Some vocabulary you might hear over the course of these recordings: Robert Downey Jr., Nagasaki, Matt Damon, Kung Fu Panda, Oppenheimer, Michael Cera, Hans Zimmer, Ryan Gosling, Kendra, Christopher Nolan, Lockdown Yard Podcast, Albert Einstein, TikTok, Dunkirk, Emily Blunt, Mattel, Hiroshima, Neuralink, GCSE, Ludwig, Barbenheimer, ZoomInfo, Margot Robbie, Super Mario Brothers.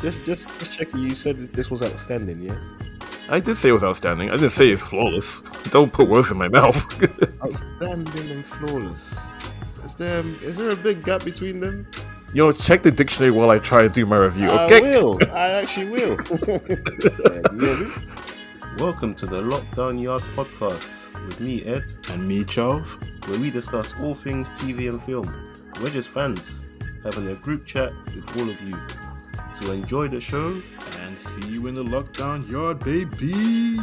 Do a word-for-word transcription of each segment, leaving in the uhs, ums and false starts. Just, just checking. You said that this was outstanding, yes? I did say it was outstanding. I didn't say it's flawless. Don't put words in my mouth. Outstanding and flawless. Is there, is there a big gap between them? Yo, check the dictionary while I try to do my review, okay? I will. I actually will. Welcome to the Lockdown Yard Podcast with me, Ed. And me, Charles. Where we discuss all things T V and film. We're just fans, having a group chat with all of you. So enjoy the show. And see you in the Lockdown Yard, baby.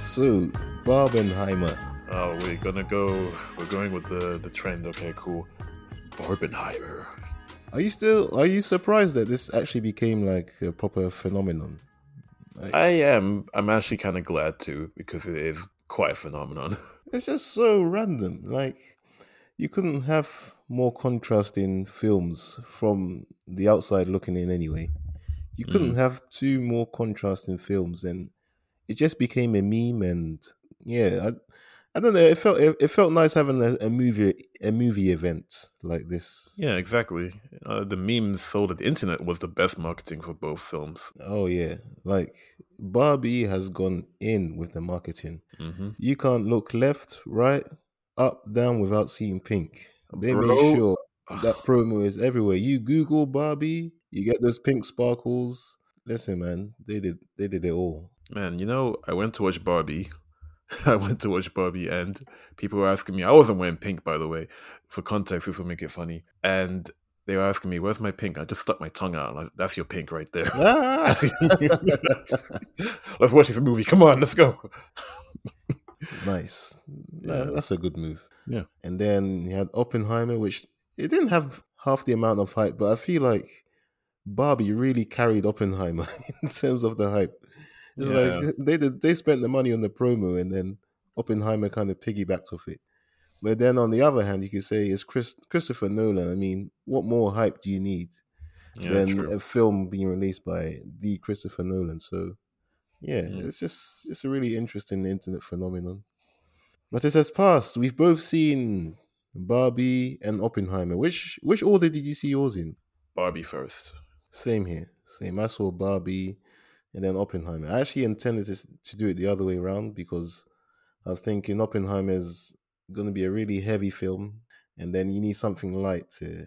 So, Barbenheimer. Oh, we're gonna go. We're going with the, the trend. Okay, cool. Barbenheimer. Are you still? Are you surprised that this actually became like a proper phenomenon? Like, I am. I'm actually kind of glad too, because it is quite a phenomenon. It's just so random. Like, you couldn't have more contrast in films from the outside looking in. Anyway, you couldn't mm. have two more contrast in films, and it just became a meme. And yeah. I, I don't know. It felt it, it felt nice having a, a movie a movie event like this. Yeah, exactly. Uh, the memes sold at the internet was the best marketing for both films. Oh yeah, like Barbie has gone in with the marketing. Mm-hmm. You can't look left, right, up, down without seeing pink. They Bro. made sure that promo is everywhere. You Google Barbie, you get those pink sparkles. Listen, man, they did they did it all. Man, you know, I went to watch Barbie. I went to watch Barbie and people were asking me, I wasn't wearing pink, by the way, for context, this will make it funny. And they were asking me, where's my pink? I just stuck my tongue out. Like, that's your pink right there. Ah! Let's watch this movie. Come on, let's go. Nice. Yeah. That's a good move. Yeah. And then you had Oppenheimer, which it didn't have half the amount of hype, but I feel like Barbie really carried Oppenheimer in terms of the hype. It's yeah. like they did, they spent the money on the promo, and then Oppenheimer kind of piggybacked off it. But then on the other hand, you could say it's Chris, Christopher Nolan. I mean, what more hype do you need yeah, than true. a film being released by the Christopher Nolan? So, yeah, mm. it's just it's a really interesting internet phenomenon. But it has passed. We've both seen Barbie and Oppenheimer. Which which order did you see yours in? Barbie first. Same here. Same. I saw Barbie. And then Oppenheimer. I actually intended to, to do it the other way around because I was thinking Oppenheimer is going to be a really heavy film, and then you need something light to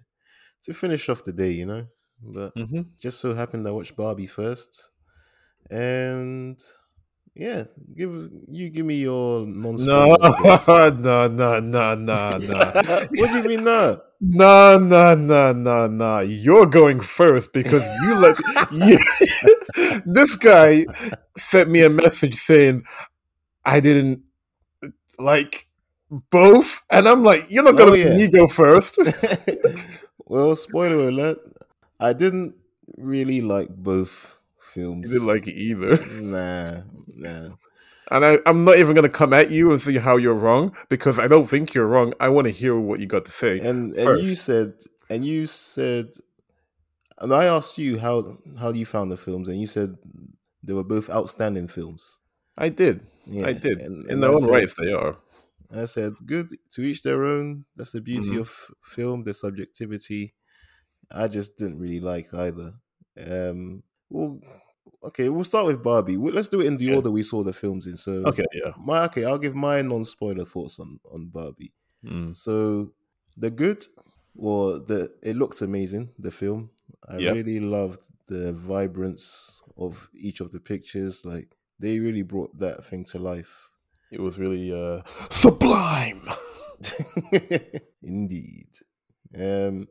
to finish off the day, you know? But mm-hmm. just so happened I watched Barbie first. And yeah, give you give me your non-spoiler. No, no, no, no, no, no. What do you mean no? No, no, no, no, no. You're going first because you let... you... This guy sent me a message saying I didn't like both, and I'm like, you're not gonna oh, yeah. let me go first. Well, spoiler alert, I didn't really like both films. You didn't like it either. Nah, nah. And I, I'm not even gonna come at you and see how you're wrong because I don't think you're wrong. I want to hear what you got to say. And and first. you said, and you said. And I asked you how how you found the films, and you said they were both outstanding films. I did. Yeah. I did. And, In their own rights, they are. I said, good, to each their own. That's the beauty mm-hmm. of film, the subjectivity. I just didn't really like either. Um, well, okay, we'll start with Barbie. Let's do it in the yeah. order we saw the films in. So, okay, yeah. My, okay, I'll give my non-spoiler thoughts on, on Barbie. Mm. So, the good, well, the it looks amazing, the film. I yep. really loved the vibrance of each of the pictures. Like, they really brought that thing to life. It was really uh, sublime. Indeed. Um,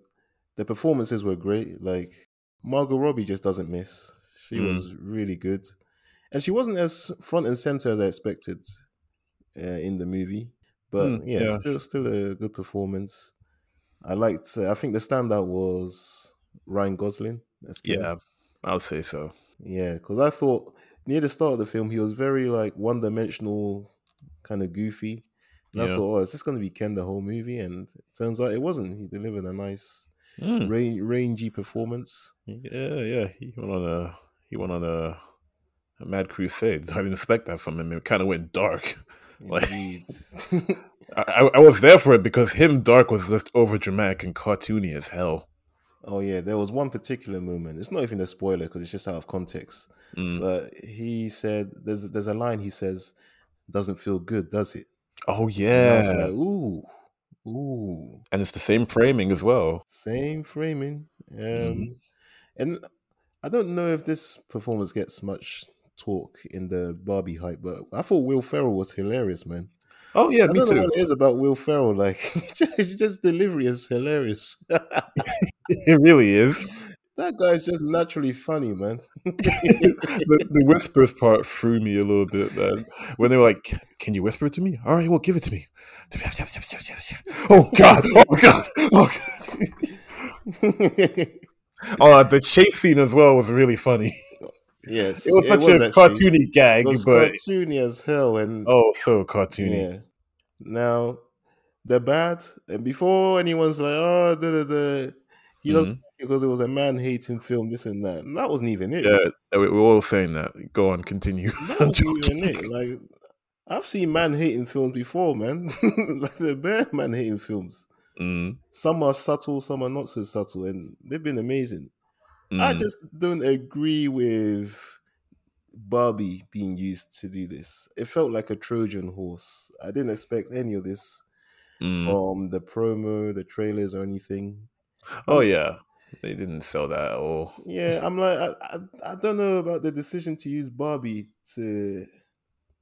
the performances were great. Like, Margot Robbie just doesn't miss. She mm. was really good. And she wasn't as front and center as I expected uh, in the movie. But mm, yeah, yeah, still still a good performance. I liked, uh, I think the standout was... Ryan Gosling. That's good. Yeah, I'll say so. Yeah, because I thought near the start of the film, he was very like one-dimensional, kind of goofy. And yeah. I thought, oh, is this going to be Ken the whole movie? And it turns out it wasn't. He delivered a nice mm. range, rangy performance. Yeah, yeah. He went on a he went on a, a mad crusade. I didn't expect that from him. It kind of went dark. Like, I, I was there for it because him dark was just over dramatic and cartoony as hell. Oh yeah, there was one particular moment. It's not even a spoiler because it's just out of context. Mm. But he said, "There's there's a line." He says, "Doesn't feel good, does it?" Oh yeah. And I was like, ooh, ooh. And it's the same framing as well. Same framing. Um, mm. And I don't know if this performance gets much talk in the Barbie hype, but I thought Will Ferrell was hilarious, man. Oh yeah, I me don't too. Know what it is about Will Ferrell. Like, his just delivery is hilarious. It really is. That guy's just naturally funny, man. the, the whispers part threw me a little bit, man. When they were like, "Can you whisper it to me?" All right, well, give it to me. Oh god! Oh god! Oh god! Oh, the chase scene as well was really funny. Yes, it was such it was a actually, cartoony gag. It was but... cartoony as hell, and oh, so cartoony. Yeah. Now they're bad, and before anyone's like, "Oh, da da da," you mm-hmm. know, because it was a man-hating film, this and that. And that wasn't even it. Yeah, we were all saying that. Go on, continue. That wasn't even it. Like, I've seen man-hating films before, man. Like, they're bare man-hating films. Mm. Some are subtle, some are not so subtle, and they've been amazing. Mm. I just don't agree with Barbie being used to do this. It felt like a Trojan horse. I didn't expect any of this mm. from the promo, the trailers, or anything. Oh, um, yeah. They didn't sell that at all. Yeah, I'm like, I, I, I don't know about the decision to use Barbie to...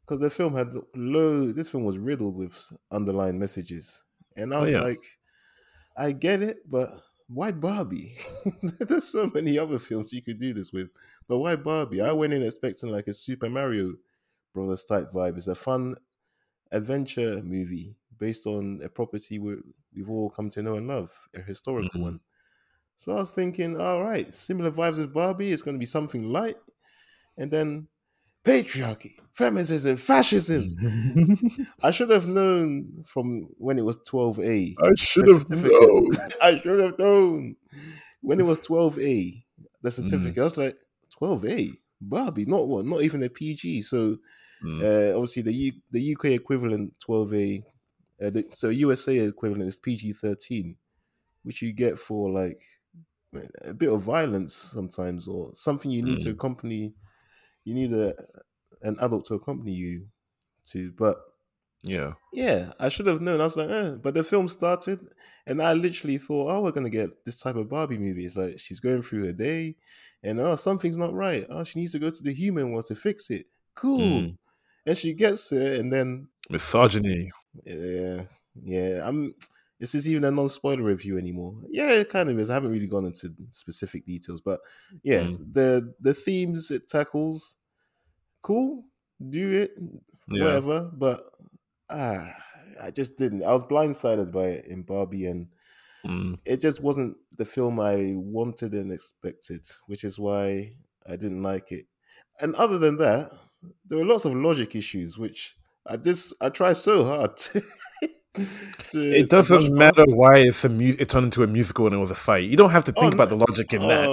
Because the film had low... This film was riddled with underlying messages. And I was oh, yeah. like, I get it, but... Why Barbie? There's so many other films you could do this with, but why Barbie? I went in expecting like a Super Mario Brothers type vibe. It's a fun adventure movie based on a property we, we've all come to know and love, a historical mm-hmm. one. So I was thinking, all right, similar vibes with Barbie. It's going to be something light. And then patriarchy, feminism, fascism. I should have known from when it was twelve A. I should have known. I should have known. When it was twelve A, the certificate, mm. I was like, twelve A? Barbie, not what? Not even a P G. So mm. uh, obviously the U- the U K equivalent twelve A, uh, the, so U S A equivalent is P G thirteen, which you get for like a bit of violence sometimes or something you need mm. to accompany. You need a an adult to accompany you to, but yeah, yeah. I should have known. I was like, eh. But the film started, and I literally thought, oh, we're gonna get this type of Barbie movie. It's like she's going through her day, and oh, something's not right. Oh, she needs to go to the human world to fix it. Cool, mm. and she gets there, and then misogyny. Yeah, yeah. I'm. This is even a non-spoiler review anymore. Yeah, it kind of is. I haven't really gone into specific details, but yeah, mm. the the themes it tackles, cool, do it, yeah. whatever. But ah, I just didn't. I was blindsided by it in Barbie, and mm. it just wasn't the film I wanted and expected, which is why I didn't like it. And other than that, there were lots of logic issues, which I just I try so hard to... To, it doesn't matter past. why it's a mu- it turned into a musical and it was a fight. You don't have to think oh, about no. the logic in oh, that.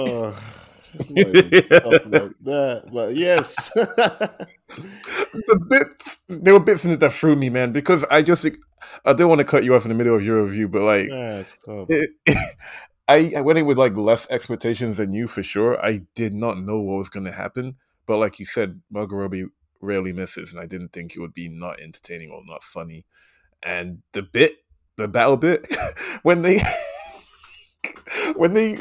It's not even stuff like that, but yes, the bits there were bits in it that threw me, man. Because I just I don't want to cut you off in the middle of your review, but like, yes, cool. it, it, I, I went in with like less expectations than you for sure. I did not know what was going to happen, but like you said, Margot Robbie rarely misses, and I didn't think it would be not entertaining or not funny. And the bit, the battle bit, when they when they,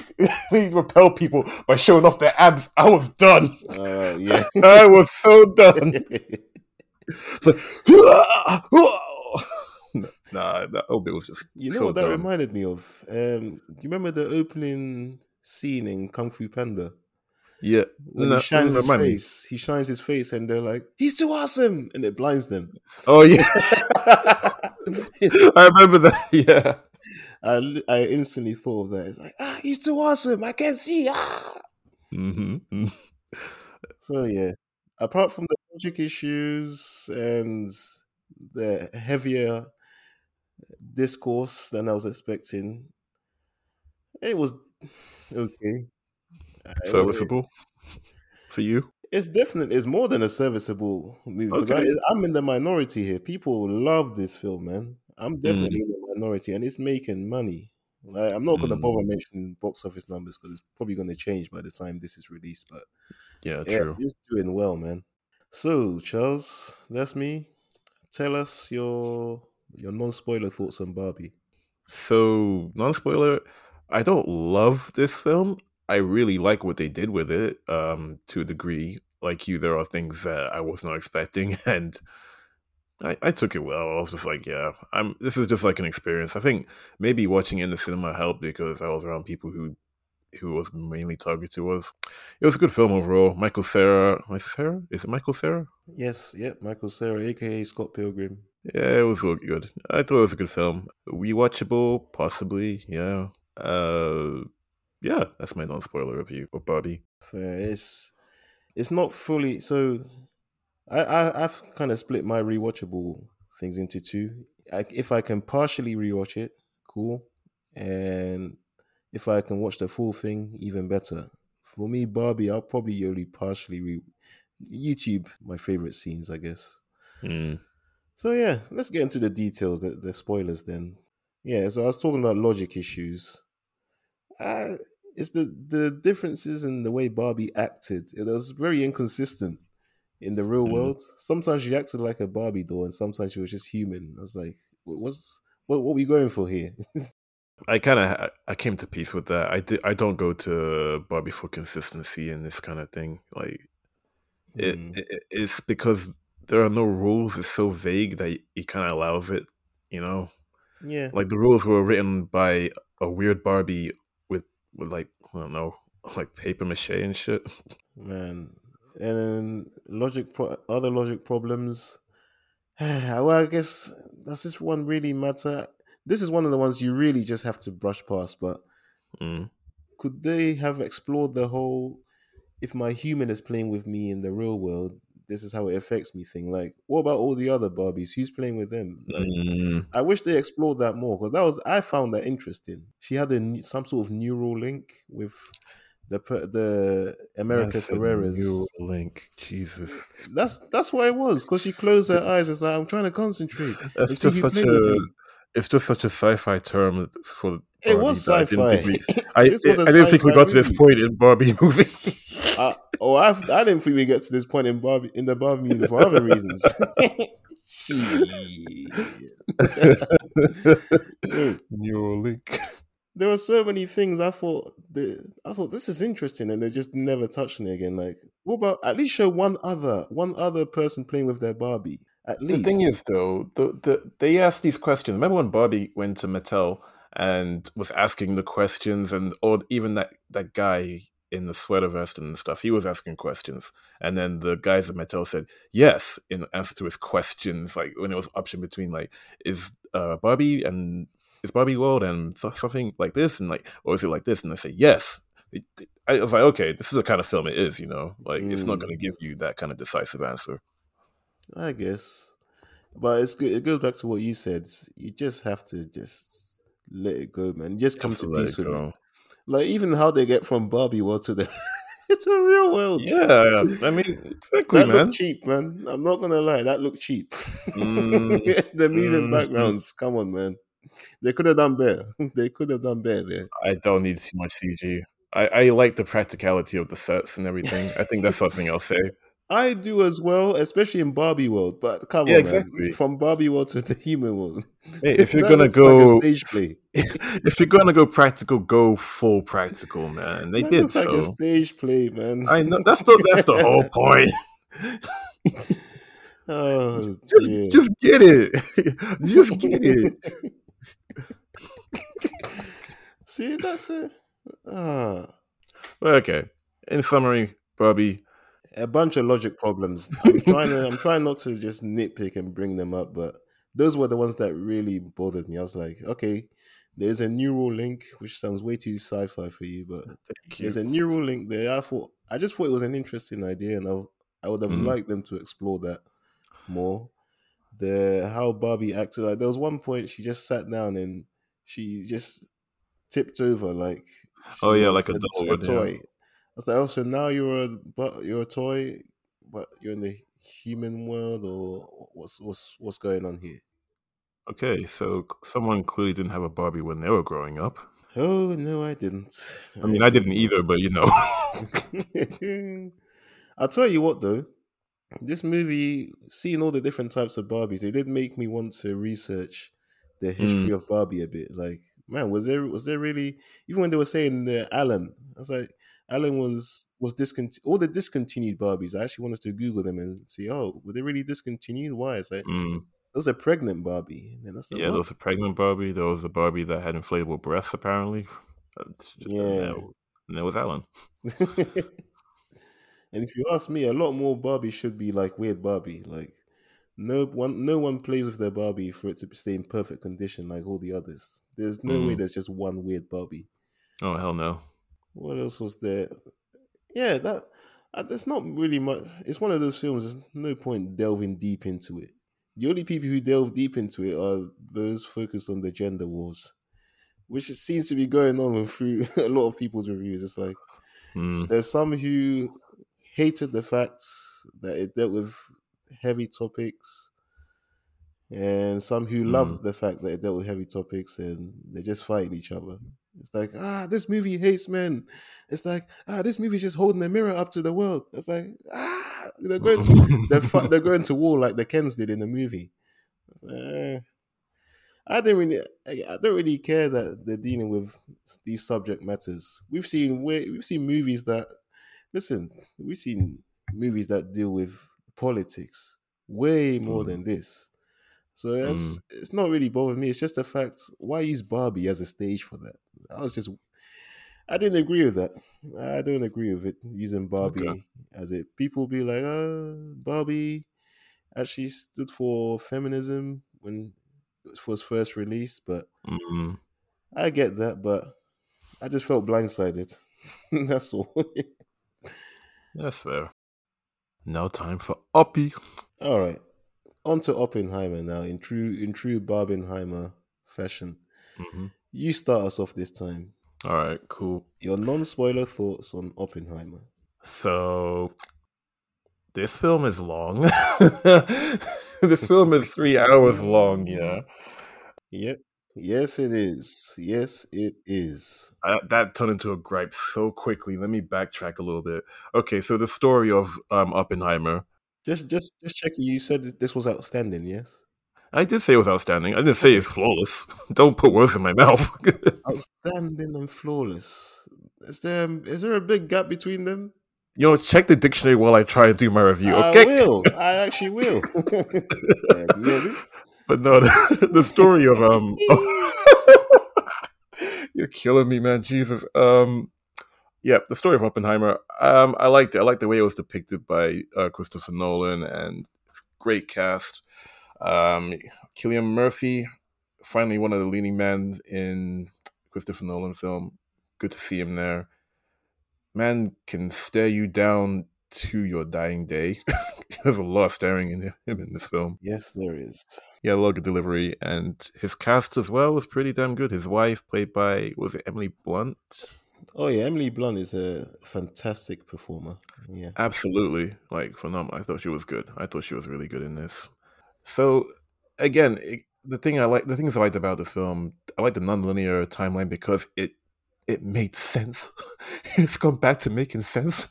they repel people by showing off their abs, I was done. Uh, yeah. I was so done. It's like, hua, hua. Nah, that whole bit was just You know so what that dumb. reminded me of? Um, do you remember the opening scene in Kung Fu Panda? Yeah, when no, he shines his face, he shines his face, and they're like, "He's too awesome," and it blinds them. Oh yeah, I remember that. Yeah, I, I instantly thought of that. It's like, ah, he's too awesome. I can't see. Ah. Mm-hmm. So yeah, apart from the logic issues and the heavier discourse than I was expecting, it was okay. Serviceable for you? It's definitely it's more than a serviceable movie. Okay. I'm in the minority here. People love this film, man. I'm definitely mm. in the minority, and it's making money. Like, I'm not going to mm. bother mentioning box office numbers because it's probably going to change by the time this is released. But yeah, yeah true. It's doing well, man. So, Charles, that's me. Tell us your your non-spoiler thoughts on Barbie. So, non-spoiler, I don't love this film. I really like what they did with it um, to a degree. Like you, there are things that I was not expecting, and I, I took it well. I was just like, yeah, I'm. This is just like an experience. I think maybe watching it in the cinema helped because I was around people who who was mainly targeted to us. It was a good film overall. Michael Cera. Michael Cera? Is it Michael Cera? Yes, yeah, Michael Cera, a k a. Scott Pilgrim. Yeah, it was good. I thought it was a good film. Rewatchable, possibly, yeah. Uh, yeah, that's my non-spoiler review of Barbie. Fair. It's, it's not fully... So, I, I, I've kind of split my rewatchable things into two. I, if I can partially rewatch it, cool. And... if I can watch the full thing, even better. For me, Barbie, I'll probably only partially re- YouTube my favorite scenes, I guess. Mm. So yeah, let's get into the details, the, the spoilers then. Yeah, so I was talking about logic issues. Uh, it's the, the differences in the way Barbie acted. It was very inconsistent in the real mm. world. Sometimes she acted like a Barbie doll and sometimes she was just human. I was like, what's, what, what are we going for here? I kind of I came to peace with that. I, do, I don't go to Barbie for consistency and this kind of thing. Like, it, mm. it it's because there are no rules. It's so vague that it kind of allows it, you know? Yeah. Like, the rules were written by a weird Barbie with, with like, I don't know, like paper mache and shit. Man. And then logic pro- other logic problems. Well, I guess does this one really matter? This is one of the ones you really just have to brush past, but mm. could they have explored the whole, if my human is playing with me in the real world, this is how it affects me thing? Like, what about all the other Barbies? Who's playing with them? Like, mm. I wish they explored that more, because that was, I found that interesting. She had a, some sort of neural link with the the America Ferreras. Neuralink, Jesus. That's, that's what it was, because she closed her eyes. It's like, I'm trying to concentrate. That's just such a... It's just such a sci-fi term for it Barbie. Was sci-fi. I didn't think we, I, this was a I didn't think we got movie. To this point in Barbie movie. uh, oh, I, I didn't think we get to this point in Barbie in the Barbie movie for other reasons. Neuralink. There were so many things I thought. The, I thought this is interesting, and they just never touched on it again. Like, what about at least show one other one other person playing with their Barbie? At least. The thing is, though, the, the, they asked these questions. Remember when Barbie went to Mattel and was asking the questions, and or even that, that guy in the sweater vest and stuff, he was asking questions. And then the guys at Mattel said, yes, in answer to his questions, like when it was option between, like, is uh, Barbie and is Barbie World and something like this? And like, or is it like this? And they say, yes. It, it, I was like, okay, this is the kind of film it is, you know? Like, mm. it's not going to give you that kind of decisive answer. I guess, but it's good. It goes back to what you said. You just have to just let it go, man. Just come to peace with it. Like, even how they get from Barbie world to the to the real world. Yeah, I mean, exactly, that man. Looked cheap, man. I'm not gonna lie, that looked cheap. Mm, the moving mm, backgrounds. Come on, man. They could have done better. They could have done better there. I don't need too much C G. I, I like the practicality of the sets and everything. I think that's something I'll say. I do as well, especially in Barbie world. But come yeah, on, exactly. man. From Barbie world to the human world. Hey, if you're gonna go like a stage play, if you're gonna go practical, go full practical, man. They that did looks so. Like a stage play, man. I know that's the that's the whole point. oh, just dear. just get it, just get it. See, that's it. Ah. Okay. In summary, Barbie. A bunch of logic problems. I'm trying to, I'm trying not to just nitpick and bring them up, but those were the ones that really bothered me. I was like, okay, there's a neural link, which sounds way too sci-fi for you, but Thank there's you. a neural link there. I thought, I just thought it was an interesting idea, and I, I would have mm. liked them to explore that more. The how Barbie acted, like there was one point she just sat down and she just tipped over, like oh yeah, like a, a, a toy. Yeah. I was like, oh, so now you're a but you're a toy, but you're in the human world, or what's what's what's going on here? Okay, so someone clearly didn't have a Barbie when they were growing up. Oh, no, I didn't. I, I mean, didn't. I didn't either, but you know. I'll tell you what, though. This movie, seeing all the different types of Barbies, it did make me want to research the history mm. of Barbie a bit. Like, man, was there was there really... Even when they were saying uh, Alan, I was like, Alan was, was discontinued. All the discontinued Barbies, I actually wanted to Google them and see, oh, were they really discontinued? Why? It's like... Mm. There was a pregnant Barbie. Man, that's yeah, one. There was a pregnant Barbie. There was a Barbie that had inflatable breasts, apparently. Just, yeah. And there was Alan. And if you ask me, a lot more Barbie should be like Weird Barbie. Like, no one no one plays with their Barbie for it to stay in perfect condition like all the others. There's no mm. way there's just one Weird Barbie. Oh, hell no. What else was there? Yeah, that that's not really much. It's one of those films, there's no point delving deep into it. The only people who delve deep into it are those focused on the gender wars, which seems to be going on through a lot of people's reviews. It's like mm. there's some who hated the fact that it dealt with heavy topics, and some who mm. loved the fact that it dealt with heavy topics, and they're just fighting each other. It's like, ah, this movie hates men. It's like, ah, this movie's just holding a mirror up to the world. It's like, ah, they're going, they're, fu- they're going to war like the Kens did in the movie. Uh, I don't really, I don't really care that they're dealing with these subject matters. We've seen, we've seen movies that, listen, we've seen movies that deal with politics way more mm. than this. So that's, mm. it's not really bothering me. It's just the fact, why use Barbie as a stage for that? I was just, I didn't agree with that. I don't agree with it, using Barbie okay. as it. People be like, oh, Barbie actually stood for feminism when it was first released. But mm-hmm. I get that, but I just felt blindsided. That's all. That's fair. Now time for Oppie. All right. On to Oppenheimer now, in true in true Barbenheimer fashion. Mm-hmm. You start us off this time. All right, cool. Your non-spoiler thoughts on Oppenheimer. So, this film is long. This film is three hours long, yeah. Yep. Yes, it is. Yes, it is. I, that turned into a gripe so quickly. Let me backtrack a little bit. Okay, so the story of um, Oppenheimer. Just, just, just checking. You said that this was outstanding, yes? I did say it was outstanding. I didn't say it's flawless. Don't put words in my mouth. Outstanding and flawless. Is there, is there a big gap between them? You know, check the dictionary while I try and do my review. I okay? will. I actually will. But no, the, the story of um, you're killing me, man. Jesus. Um. Yeah, the story of Oppenheimer. Um, I liked it. I liked the way it was depicted by uh, Christopher Nolan and great cast. Um, Cillian Murphy, finally one of the leading men in Christopher Nolan film. Good to see him there. Man can stare you down to your dying day. There's a lot of staring in him in this film. Yes, there is. Yeah, a lot of good delivery, and his cast as well was pretty damn good. His wife, played by was it Emily Blunt? Oh yeah, Emily Blunt is a fantastic performer. Yeah, absolutely, like phenomenal. I thought she was good. I thought she was really good in this. So again, it, the thing I like, the things I liked about this film, I like the nonlinear timeline because it it made sense. It's gone back to making sense,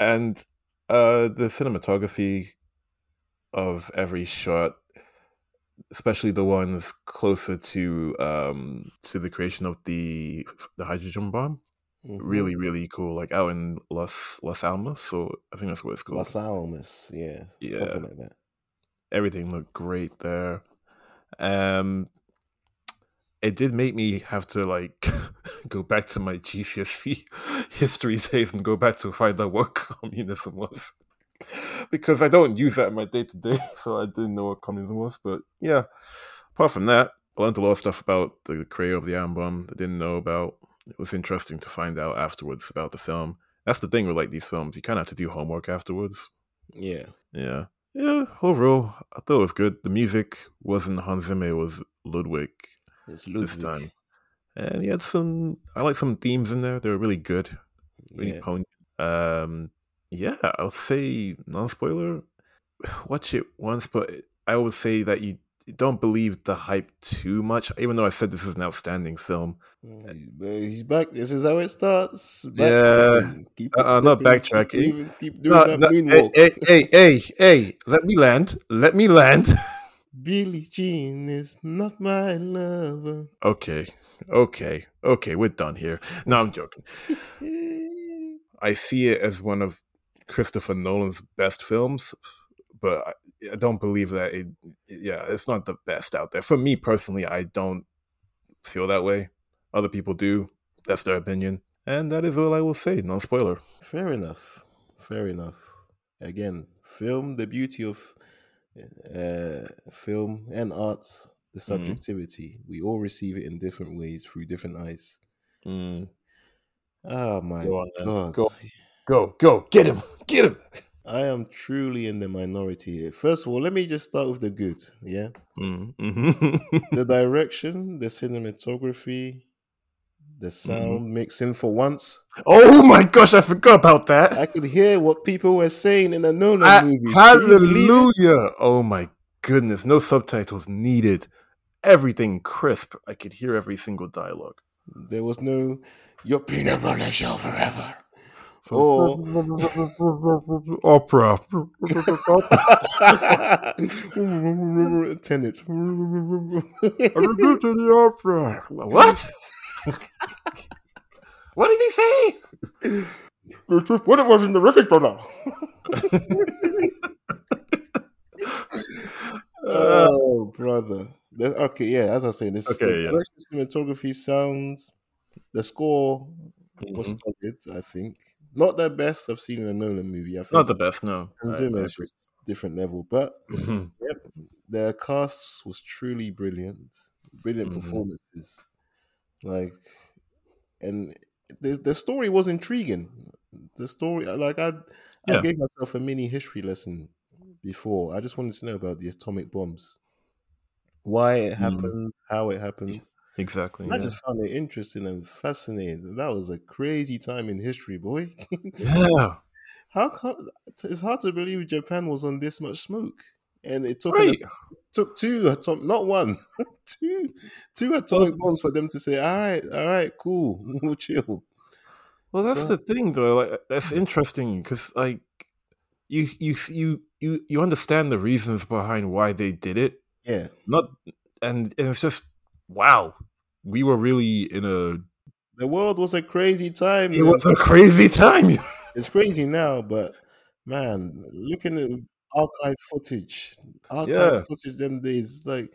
and uh, the cinematography of every shot, especially the ones closer to um, to the creation of the the hydrogen bomb. Mm-hmm. Really, really cool. Like out in Los Los Alamos, so I think that's what it's called. Los Alamos, yeah, yeah, something like that. Everything looked great there. Um, it did make me have to like go back to my G C S E history days and go back to find out what communism was. Because I don't use that in my day-to-day, so I didn't know what communism was. But yeah, apart from that, I learned a lot of stuff about the creator of the atom bomb I didn't know about. It was interesting to find out afterwards about the film. That's the thing with like these films. You kind of have to do homework afterwards. Yeah. Yeah. Yeah, overall, I thought it was good. The music wasn't Hans Zimmer, it was Ludwig, it's Ludwig this time. And he had some, I like some themes in there. They were really good. Really yeah. poignant. Um... Yeah, I would say non-spoiler. Watch it once, but I would say that you don't believe the hype too much, even though I said this is an outstanding film. He's back. This is how it starts. Back yeah. Keep uh, uh, not backtracking. Keep, leaving, keep doing no, that no, moonwalk. Hey, hey, hey, hey, let me land. Let me land. Billie Jean is not my lover. Okay. Okay. Okay. We're done here. No, I'm joking. I see it as one of Christopher Nolan's best films, but I, I don't believe that it, yeah, it's not the best out there. For me personally, I don't feel that way. Other people do. That's their opinion. And that is all I will say. No spoiler. Fair enough. Fair enough. Again, film, the beauty of uh, film and arts, the subjectivity. Mm. We all receive it in different ways through different eyes. Mm. Oh, my go on, God. Go, go, go. Get him. Get him. I am truly in the minority here. First of all, let me just start with the good, yeah? Mm-hmm. The direction, the cinematography, the sound mm-hmm. mixing for once. Oh my gosh, I forgot about that. I could hear what people were saying in the Nolan I, movie. Hallelujah. Oh my goodness, no subtitles needed. Everything crisp. I could hear every single dialogue. There was no, you've been around the show forever. So, oh, opera. Tenet. I will go to the opera. What? What did he say? What it was in the record for now. Oh, brother. That, okay, yeah, as I was saying, this okay, the yeah. cinematography, sounds, the score was solid, mm-hmm. I think. Not the best I've seen in a Nolan movie. I think not the best, no. Hans Zimmer is just different level, but mm-hmm. yep, the cast was truly brilliant, brilliant mm-hmm. performances. Like, and the the story was intriguing. The story, like I, yeah. I gave myself a mini history lesson before. I just wanted to know about the atomic bombs, why it happened, mm. how it happened. Exactly. I yeah. just found it interesting and fascinating. That was a crazy time in history, boy. Yeah. How come, it's hard to believe Japan was on this much smoke, and it took right. an, it took two atom, not one, two two atomic well, bombs for them to say, "All right, all right, cool, we'll chill." Well, that's so, the thing, though. Like, that's interesting because, like, you you you you you understand the reasons behind why they did it. Yeah. Not and, and it's just. Wow, we were really in a... The world was a crazy time. It was a crazy time. It's crazy now, but man, looking at archive footage, archive yeah. footage them days, like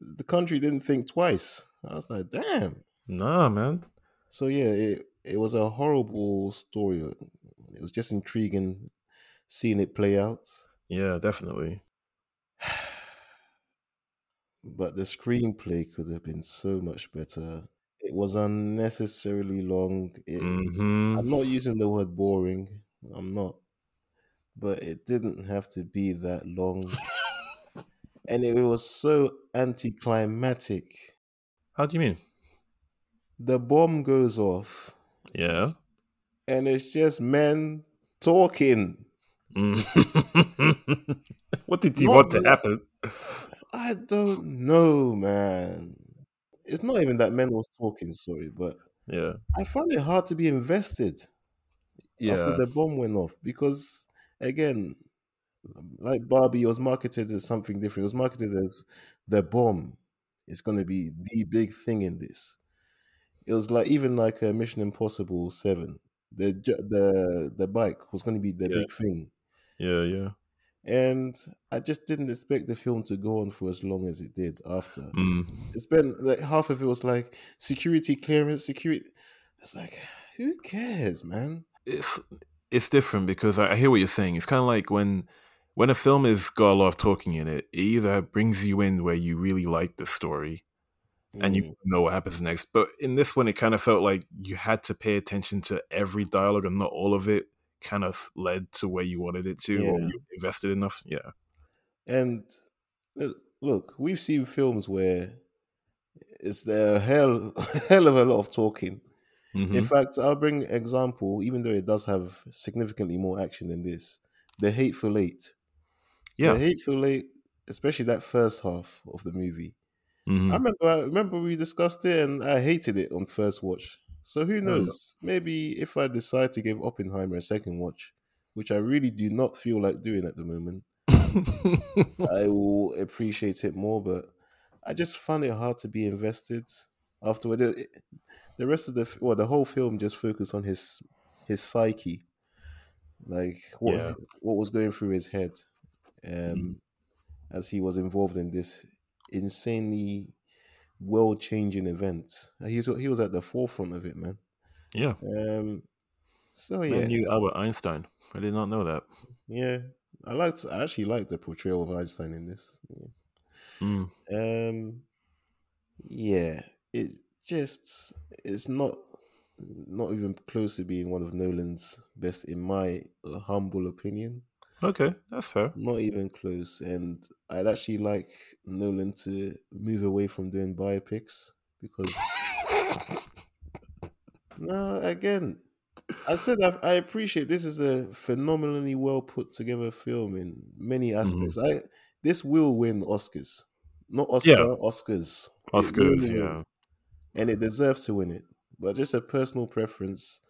the country didn't think twice. I was like, damn. Nah, man. So yeah, it, it was a horrible story. It was just intriguing seeing it play out. Yeah, definitely. But the screenplay could have been so much better. It was unnecessarily long. It, mm-hmm. I'm not using the word boring. I'm not. But it didn't have to be that long. And it was so anticlimactic. How do you mean? The bomb goes off. Yeah. And it's just men talking. Mm. What did you not want to the- happen? I don't know, man. It's not even that men was talking, sorry, but yeah, I found it hard to be invested yeah. after the bomb went off because, again, like Barbie, it was marketed as something different. It was marketed as the bomb is going to be the big thing in this. It was like even like a Mission Impossible seven. The the the bike was going to be the yeah. big thing. Yeah, yeah. And I just didn't expect the film to go on for as long as it did after. Mm. It's been like half of it was like security clearance, security. It's like, who cares, man? It's it's different because I hear what you're saying. It's kind of like when when a film has got a lot of talking in it, it either brings you in where you really like the story mm. and you know what happens next. But in this one, it kind of felt like you had to pay attention to every dialogue and not all of it kind of led to where you wanted it to yeah. or you invested enough. Yeah. And look, we've seen films where it's the hell, hell of a lot of talking. Mm-hmm. In fact, I'll bring an example, even though it does have significantly more action than this, The Hateful Eight. Yeah. The Hateful Eight especially that first half of the movie. Mm-hmm. I remember I remember we discussed it and I hated it on first watch. So who knows? Mm-hmm. Maybe if I decide to give Oppenheimer a second watch, which I really do not feel like doing at the moment, I will appreciate it more, but I just found it hard to be invested afterward. It, the rest of the, well, the whole film just focused on his his psyche, like what yeah. what was going through his head, um, mm. as he was involved in this insanely world changing event. He was he was at the forefront of it, man. Yeah. Um. So yeah. I knew Albert Einstein. I did not know that. Yeah, I liked. I actually liked the portrayal of Einstein in this. Mm. Um. Yeah. It just it's not not even close to being one of Nolan's best, in my humble opinion. Okay, that's fair. Not even close. And I'd actually like Nolan to move away from doing biopics because no, again, I said I, I appreciate this is a phenomenally well put together film in many aspects. Mm-hmm. I this will win Oscars, not Oscar yeah. Oscars, Oscars, yeah. Win. And it deserves to win it. But just a personal preference,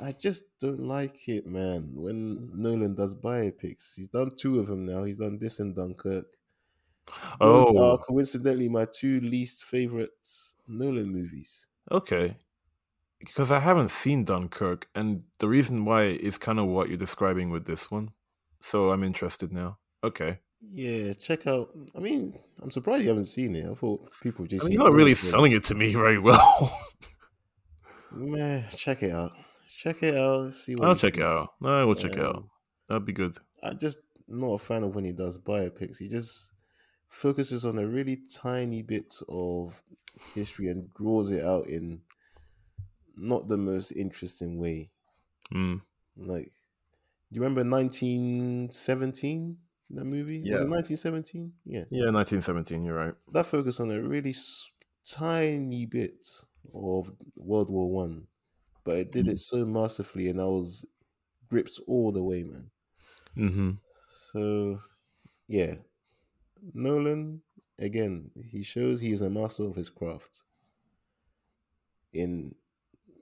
I just don't like it, man, when Nolan does biopics. He's done two of them now. He's done this and Dunkirk. Oh. Those are coincidentally my two least favorite Nolan movies. Okay. Because I haven't seen Dunkirk. And the reason why is kind of what you're describing with this one. So I'm interested now. Okay. Yeah, check out. I mean, I'm surprised you haven't seen it. I thought people just. I mean, you're not really selling it to me very well. Man, check it out. Check it out. See what I'll check it out. I will check it out. That'd be good. I'm just not a fan of when he does biopics. He just focuses on a really tiny bit of history and draws it out in not the most interesting way. Mm. Like, do you remember nineteen seventeen? That movie? Yeah. Was it nineteen seventeen? Yeah. Yeah, nineteen seventeen, you're right. That focused on a really tiny bit of World War One, but it did mm-hmm. it so masterfully, and I was gripped all the way, man. Mm-hmm. So, yeah. Nolan, again, he shows he is a master of his craft in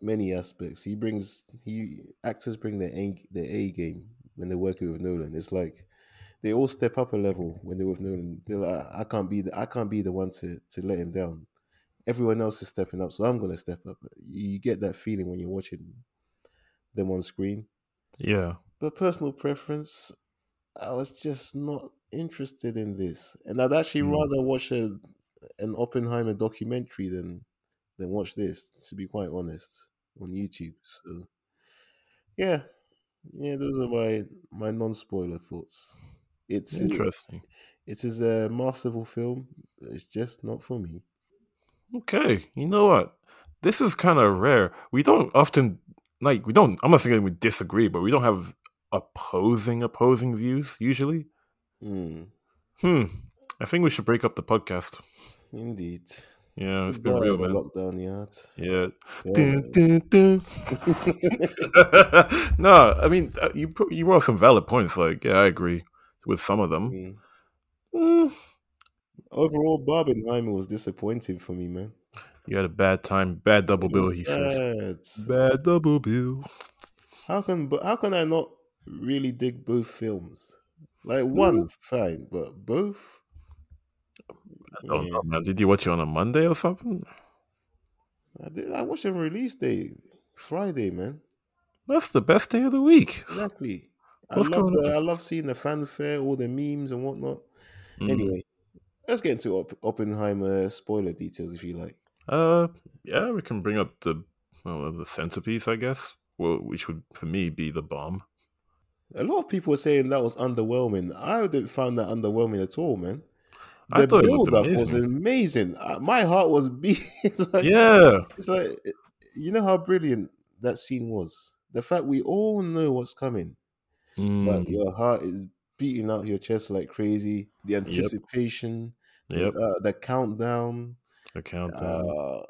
many aspects. He brings, he actors bring their A, their A game when they're working with Nolan. It's like, they all step up a level when they're with Nolan. They're like, I can't be the I can't be the one to, to let him down. Everyone else is stepping up, so I'm gonna step up. You get that feeling when you're watching them on screen. Yeah. But personal preference, I was just not interested in this, and I'd actually mm. rather watch a, an Oppenheimer documentary than than watch this. To be quite honest, on YouTube. So, yeah, yeah, those are my my non-spoiler thoughts. It's interesting. It, it is a masterful film. It's just not for me. Okay. You know what? This is kind of rare. We don't often, like, we don't, I'm not saying we disagree, but we don't have opposing, opposing views usually. Mm. Hmm. I think we should break up the podcast. Indeed. Yeah, it's been real, man. Lockdown Yard. Yeah. yeah. Dun, dun, dun. No, I mean, you put, you brought some valid points. Like, yeah, I agree with some of them. Mm. Mm. Overall, Barbenheimer was disappointing for me, man. You had a bad time. Bad double bill, he bad. says. Bad double bill. How can how can I not really dig both films? Like, one, mm. fine, but both? I don't yeah. know, man. Did you watch it on a Monday or something? I did. I watched it on release day, Friday, man. That's the best day of the week. Exactly. I love, the, I love seeing the fanfare, all the memes and whatnot. Mm. Anyway, let's get into Op- Oppenheimer spoiler details if you like. Uh, yeah, we can bring up the well, the centerpiece, I guess, well, which would for me be the bomb. A lot of people were saying that was underwhelming. I didn't find that underwhelming at all, man. The build-up was, was amazing. My heart was beating. Like, yeah, it's like, you know how brilliant that scene was. The fact we all know what's coming. Mm. But your heart is beating out your chest like crazy. The anticipation, yep. Yep. The, uh, the countdown, the countdown, uh,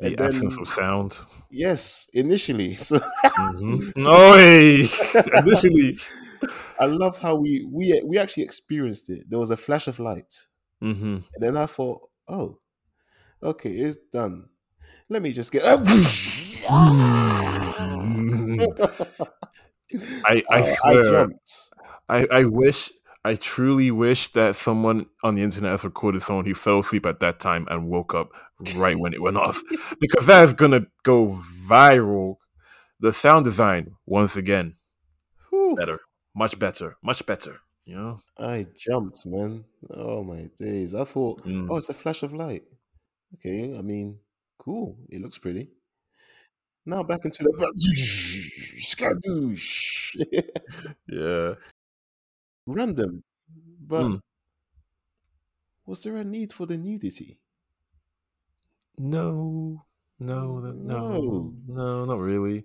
the absence then, of sound. Yes, initially. So mm-hmm. No way. Initially, I love how we we we actually experienced it. There was a flash of light, mm-hmm. and then I thought, "Oh, okay, it's done. Let me just get." I I swear, I, I I wish I truly wish that someone on the internet has recorded someone who fell asleep at that time and woke up right when it went off, because that is gonna go viral. The sound design once again, Whew. better. Much better, much better. You know, I jumped, man. Oh my days! I thought, mm. oh, it's a flash of light. Okay, I mean, cool. It looks pretty. Now back into the yeah, random. But mm. was there a need for the nudity? No, no, no, no, no not really.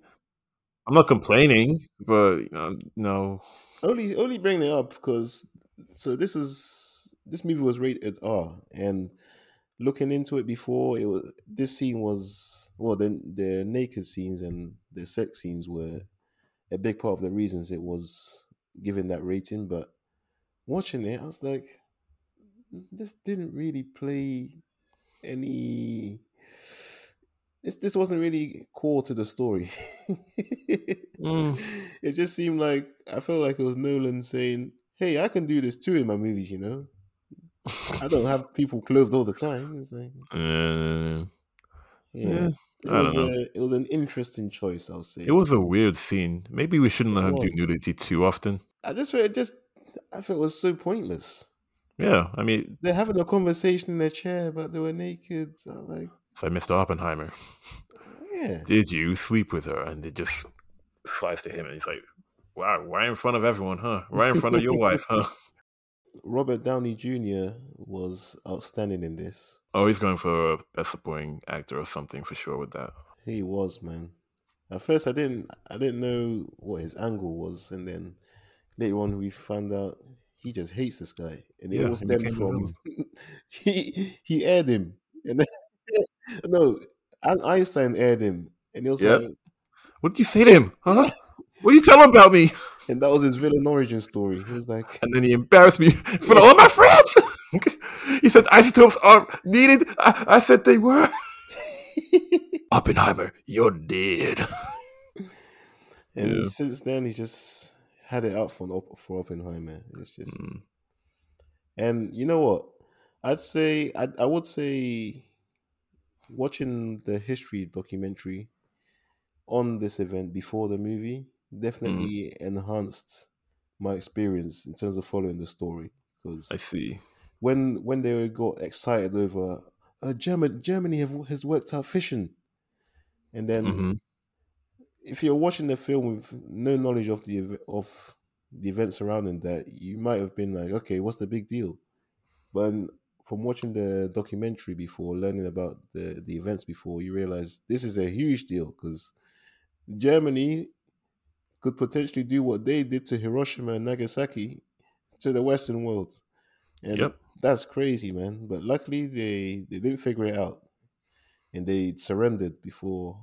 I'm not complaining, but uh, no. Only, only bring it up because so this is this movie was rated R, and looking into it before, it was this scene was well, the the naked scenes and the sex scenes were a big part of the reasons it was given that rating. But watching it, I was like, this didn't really play any. This this wasn't really core to the story. mm. It just seemed like I felt like it was Nolan saying, "Hey, I can do this too in my movies, you know. I don't have people clothed all the time." It's like, uh, yeah, yeah. I don't know. A, it was an interesting choice, I'll say. It was a weird scene. Maybe we shouldn't let him do nudity too often. I just felt it just I felt it was so pointless. Yeah, I mean, they're having a conversation in their chair, but they were naked. So like. Like Mister Oppenheimer, yeah. Did you sleep with her? And it just slides to him, and he's like, "Wow, right in front of everyone, huh? Right in front of your wife, huh?" Robert Downey Junior was outstanding in this. Oh, he's going for a best supporting actor or something for sure with that. He was, man. At first, I didn't, I didn't know what his angle was, and then later on, we found out he just hates this guy, and it yeah, was stemmed from he he aired him, and then. No, Einstein aired him, and he was yep. like, "What did you say to him? Huh? What did you tell him about me?" And that was his villain origin story. He was like, and then he embarrassed me in front of all my friends. He said isotopes are needed. I, I said they were. Oppenheimer, you're dead. And yeah. since then, he just had it out for for Oppenheimer. It's just, mm. and you know what? I'd say I I would say. Watching the history documentary on this event before the movie definitely mm. enhanced my experience in terms of following the story. Because I see when when they got excited over uh, German Germany have, has worked out fission, and then mm-hmm. if you're watching the film with no knowledge of the of the events surrounding that, you might have been like, okay, what's the big deal? But from watching the documentary before, learning about the, the events before, you realize this is a huge deal because Germany could potentially do what they did to Hiroshima and Nagasaki to the Western world. And yep. that's crazy, man. But luckily, they, they didn't figure it out. And they surrendered before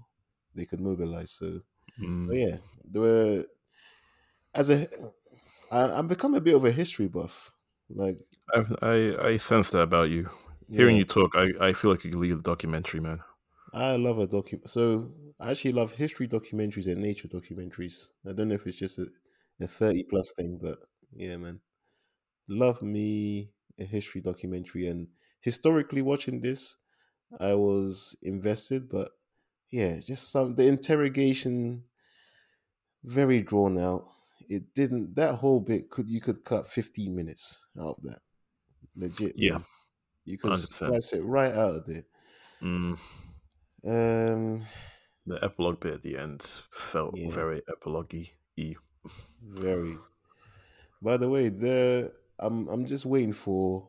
they could mobilize. So, mm. but yeah, there were... As a, I, I've become a bit of a history buff. Like I've, I, I sense that about you. Yeah. Hearing you talk, I, I feel like you could lead a documentary, man. I love a docu. So I actually love history documentaries and nature documentaries. I don't know if it's just a, a thirty plus thing, but yeah, man. Love me a history documentary. And historically watching this, I was invested, but yeah, just some the interrogation, very drawn out. It didn't. That whole bit could you could cut fifteen minutes out of that, legit. Yeah, man. You could slice it right out of there. Mm. Um, the epilogue bit at the end felt yeah. very epilogue-y. Very. By the way, the I'm I'm just waiting for.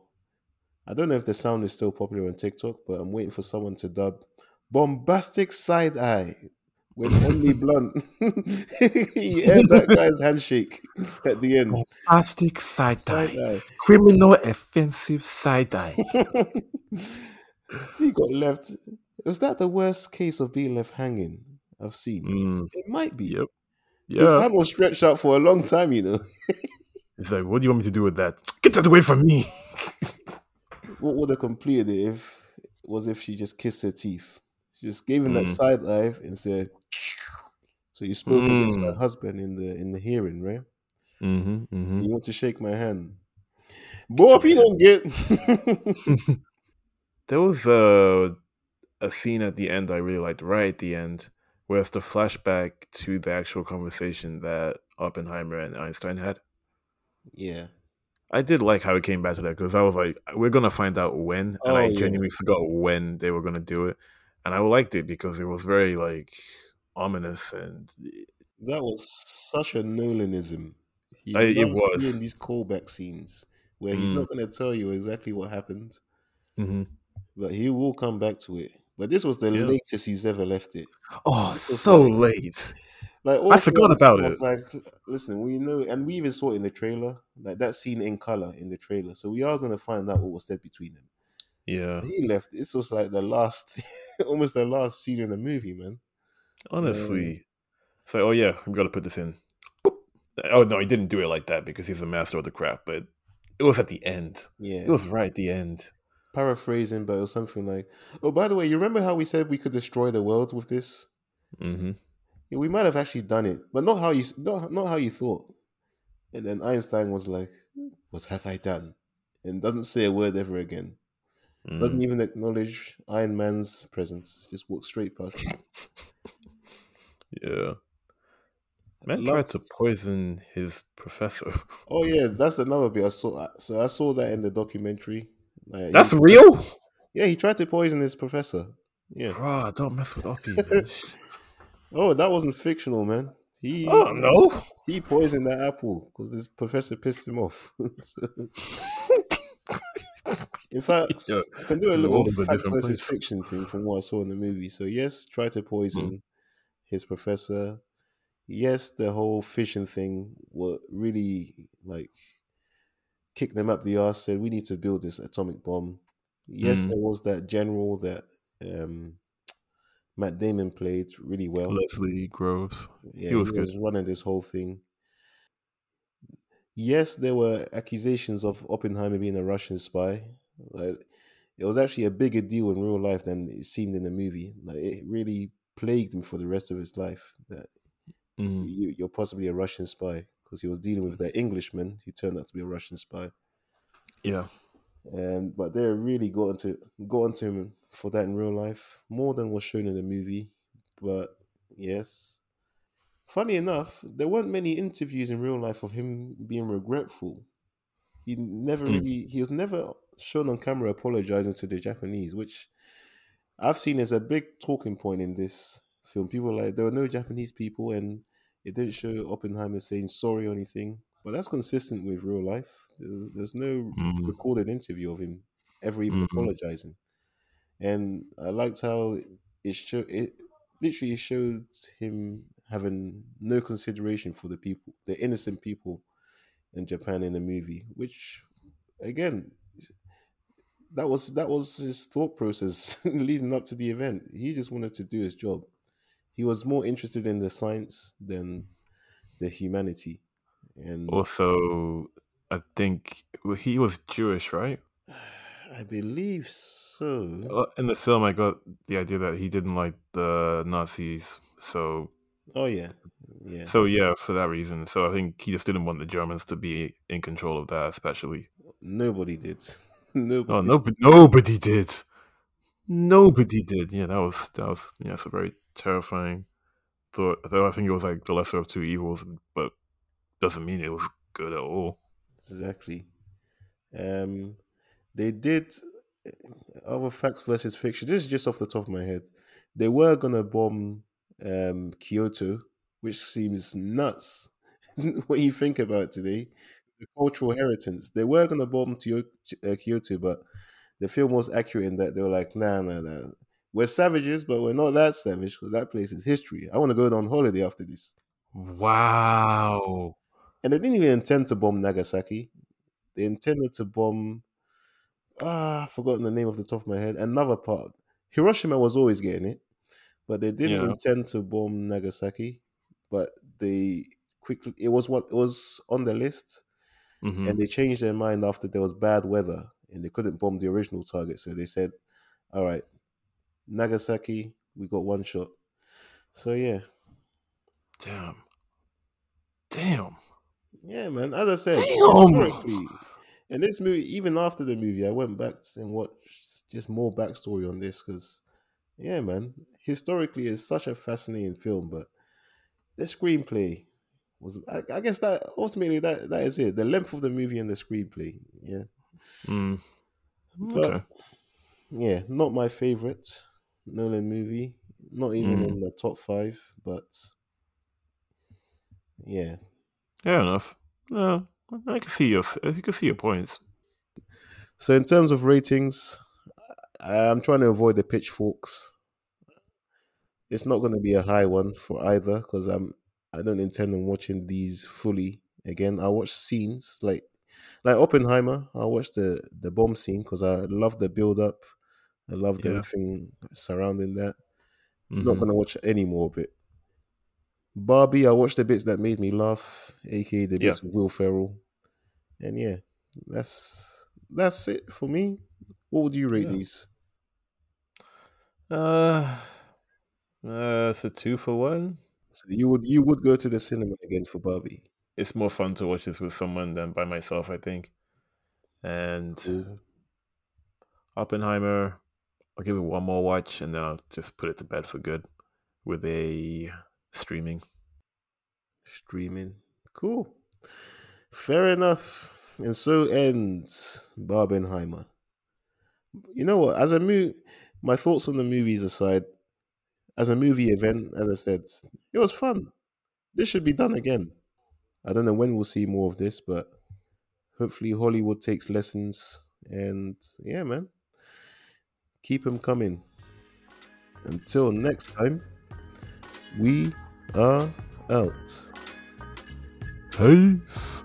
I don't know if the sound is still popular on TikTok, but I'm waiting for someone to dub "bombastic side eye" with Emily Blunt. He aired that guy's handshake at the end. Fantastic side-eye. Side-eye. Criminal offensive side-eye. He got left. Was that the worst case of being left hanging I've seen? Mm. It might be. Yep. His hand was stretched out for a long time, you know. It's like, what do you want me to do with that? Get that away from me. What would have completed it if was if she just kissed her teeth. She just gave him mm. that side eye and said, so you spoke mm. against my husband in the in the hearing, right? Mm-hmm, mm-hmm. You want to shake my hand. Boy, if you don't get... There was a, a scene at the end I really liked, right at the end, where it's the flashback to the actual conversation that Oppenheimer and Einstein had. Yeah. I did like how it came back to that, because I was like, we're going to find out when, oh, and I yeah. genuinely forgot when they were going to do it. And I liked it because it was very, like, ominous. And that was such a Nolanism. He I, it was. Doing these callback scenes where he's mm. not going to tell you exactly what happened, mm-hmm. but he will come back to it. But this was the yeah. latest he's ever left it. Oh, so like, late. Like I forgot about it. Like, listen, we know, and we even saw it in the trailer, like that scene in color in the trailer. So we are going to find out what was said between them. Yeah. But he left. This was like the last, almost the last scene in the movie, man. Honestly. Um, it's like, oh yeah, we've got to put this in. Oh no, he didn't do it like that because he's a master of the craft, but it was at the end. Yeah. It was right at the end. Paraphrasing, but it was something like, oh, by the way, you remember how we said we could destroy the world with this? Mm-hmm. Yeah, we might have actually done it, but not how you not, not how you thought. And then Einstein was like, what have I done? And doesn't say a word ever again. Mm. Doesn't even acknowledge Iron Man's presence. Just walks straight past him. Yeah. Man tried to poison his professor. Oh yeah, that's another bit I saw. So I saw that in the documentary. Like, that's he, real? Yeah, he tried to poison his professor. Yeah, bruh, don't mess with Oppie. Oh, that wasn't fictional, man. He oh no, he poisoned that apple because his professor pissed him off. In fact, yeah. I can do a little fact versus place. Fiction thing from what I saw in the movie. So yes, try to poison mm. his professor. Yes, the whole fishing thing were really like kicked them up the arse, said we need to build this atomic bomb. Yes, mm. there was that general that um, Matt Damon played really well. Leslie Groves. Yeah, he was, he was good. Running this whole thing. Yes, there were accusations of Oppenheimer being a Russian spy. Like, it was actually a bigger deal in real life than it seemed in the movie. Like, it really plagued him for the rest of his life that Mm. You, you're possibly a Russian spy, because he was dealing with that Englishman who turned out to be a Russian spy. Yeah, um, but they really got into got into him for that in real life more than was shown in the movie. But yes, funny enough, there weren't many interviews in real life of him being regretful. He never mm. really he was never shown on camera apologizing to the Japanese, which I've seen as a big talking point in this film. People were like, there were no Japanese people, and it didn't show Oppenheimer saying sorry or anything. But that's consistent with real life. There's, there's no mm. recorded interview of him ever even mm. apologizing. And I liked how it showed. It literally showed him having no consideration for the people, the innocent people in Japan in the movie. Which, again, that was that was his thought process leading up to the event. He just wanted to do his job. He was more interested in the science than the humanity. And also, I think he was Jewish, right? I believe so. In the film, I got the idea that he didn't like the Nazis. So, oh, yeah. yeah. So, yeah, for that reason. So, I think he just didn't want the Germans to be in control of that, especially. Nobody did. nobody, oh, nobody, nobody did. Nobody did. Yeah, that was, that was yeah, it's a very terrifying thought. Though I think it was like the lesser of two evils, but doesn't mean it was good at all. Exactly. Um, they did other facts versus fiction. This is just off the top of my head. They were gonna bomb um, Kyoto, which seems nuts when you think about it today. The cultural heritage. They were gonna bomb Kyoto, but the film was accurate in that they were like, nah, nah, nah. We're savages, but we're not that savage because that place is history. I want to go on holiday after this. Wow. And they didn't even intend to bomb Nagasaki. They intended to bomb, ah, I've forgotten the name off the top of my head, another part. Hiroshima was always getting it, but they didn't yeah. intend to bomb Nagasaki. But they quickly, it was what it was on the list. Mm-hmm. And they changed their mind after there was bad weather and they couldn't bomb the original target. So they said, all right, Nagasaki, we got one shot. So, yeah. Damn. Damn. Yeah, man. As I said, historically, and this movie, even after the movie, I went back and watched just more backstory on this because, yeah, man, historically it's such a fascinating film, but the screenplay was, I, I guess that ultimately that, that is it. The length of the movie and the screenplay, yeah. Mm. But, okay. Yeah, not my favorite Nolan movie. Not even mm. in the top five, but yeah. Fair enough. Yeah, I can see your, I can see your points. So in terms of ratings, I'm trying to avoid the pitchforks. It's not going to be a high one for either because I'm I don't intend on watching these fully again. I watch scenes like like Oppenheimer. I watched the the bomb scene because I love the build up. I loved yeah. everything surrounding that. Mm-hmm. Not going to watch any more of it. Barbie, I watched the bits that made me laugh, aka the bits yeah. with Will Ferrell, and yeah, that's that's it for me. What would you rate yeah. these? Uh, uh, it's a two for one. So you would you would go to the cinema again for Barbie? It's more fun to watch this with someone than by myself, I think. And cool. Oppenheimer, I'll give it one more watch, and then I'll just put it to bed for good with a. Streaming. Streaming. Cool. Fair enough. And so ends Barbenheimer. You know what? As a movie, my thoughts on the movies aside, as a movie event, as I said, it was fun. This should be done again. I don't know when we'll see more of this, but hopefully Hollywood takes lessons. And yeah, man, keep them coming. Until next time, we are out. Peace.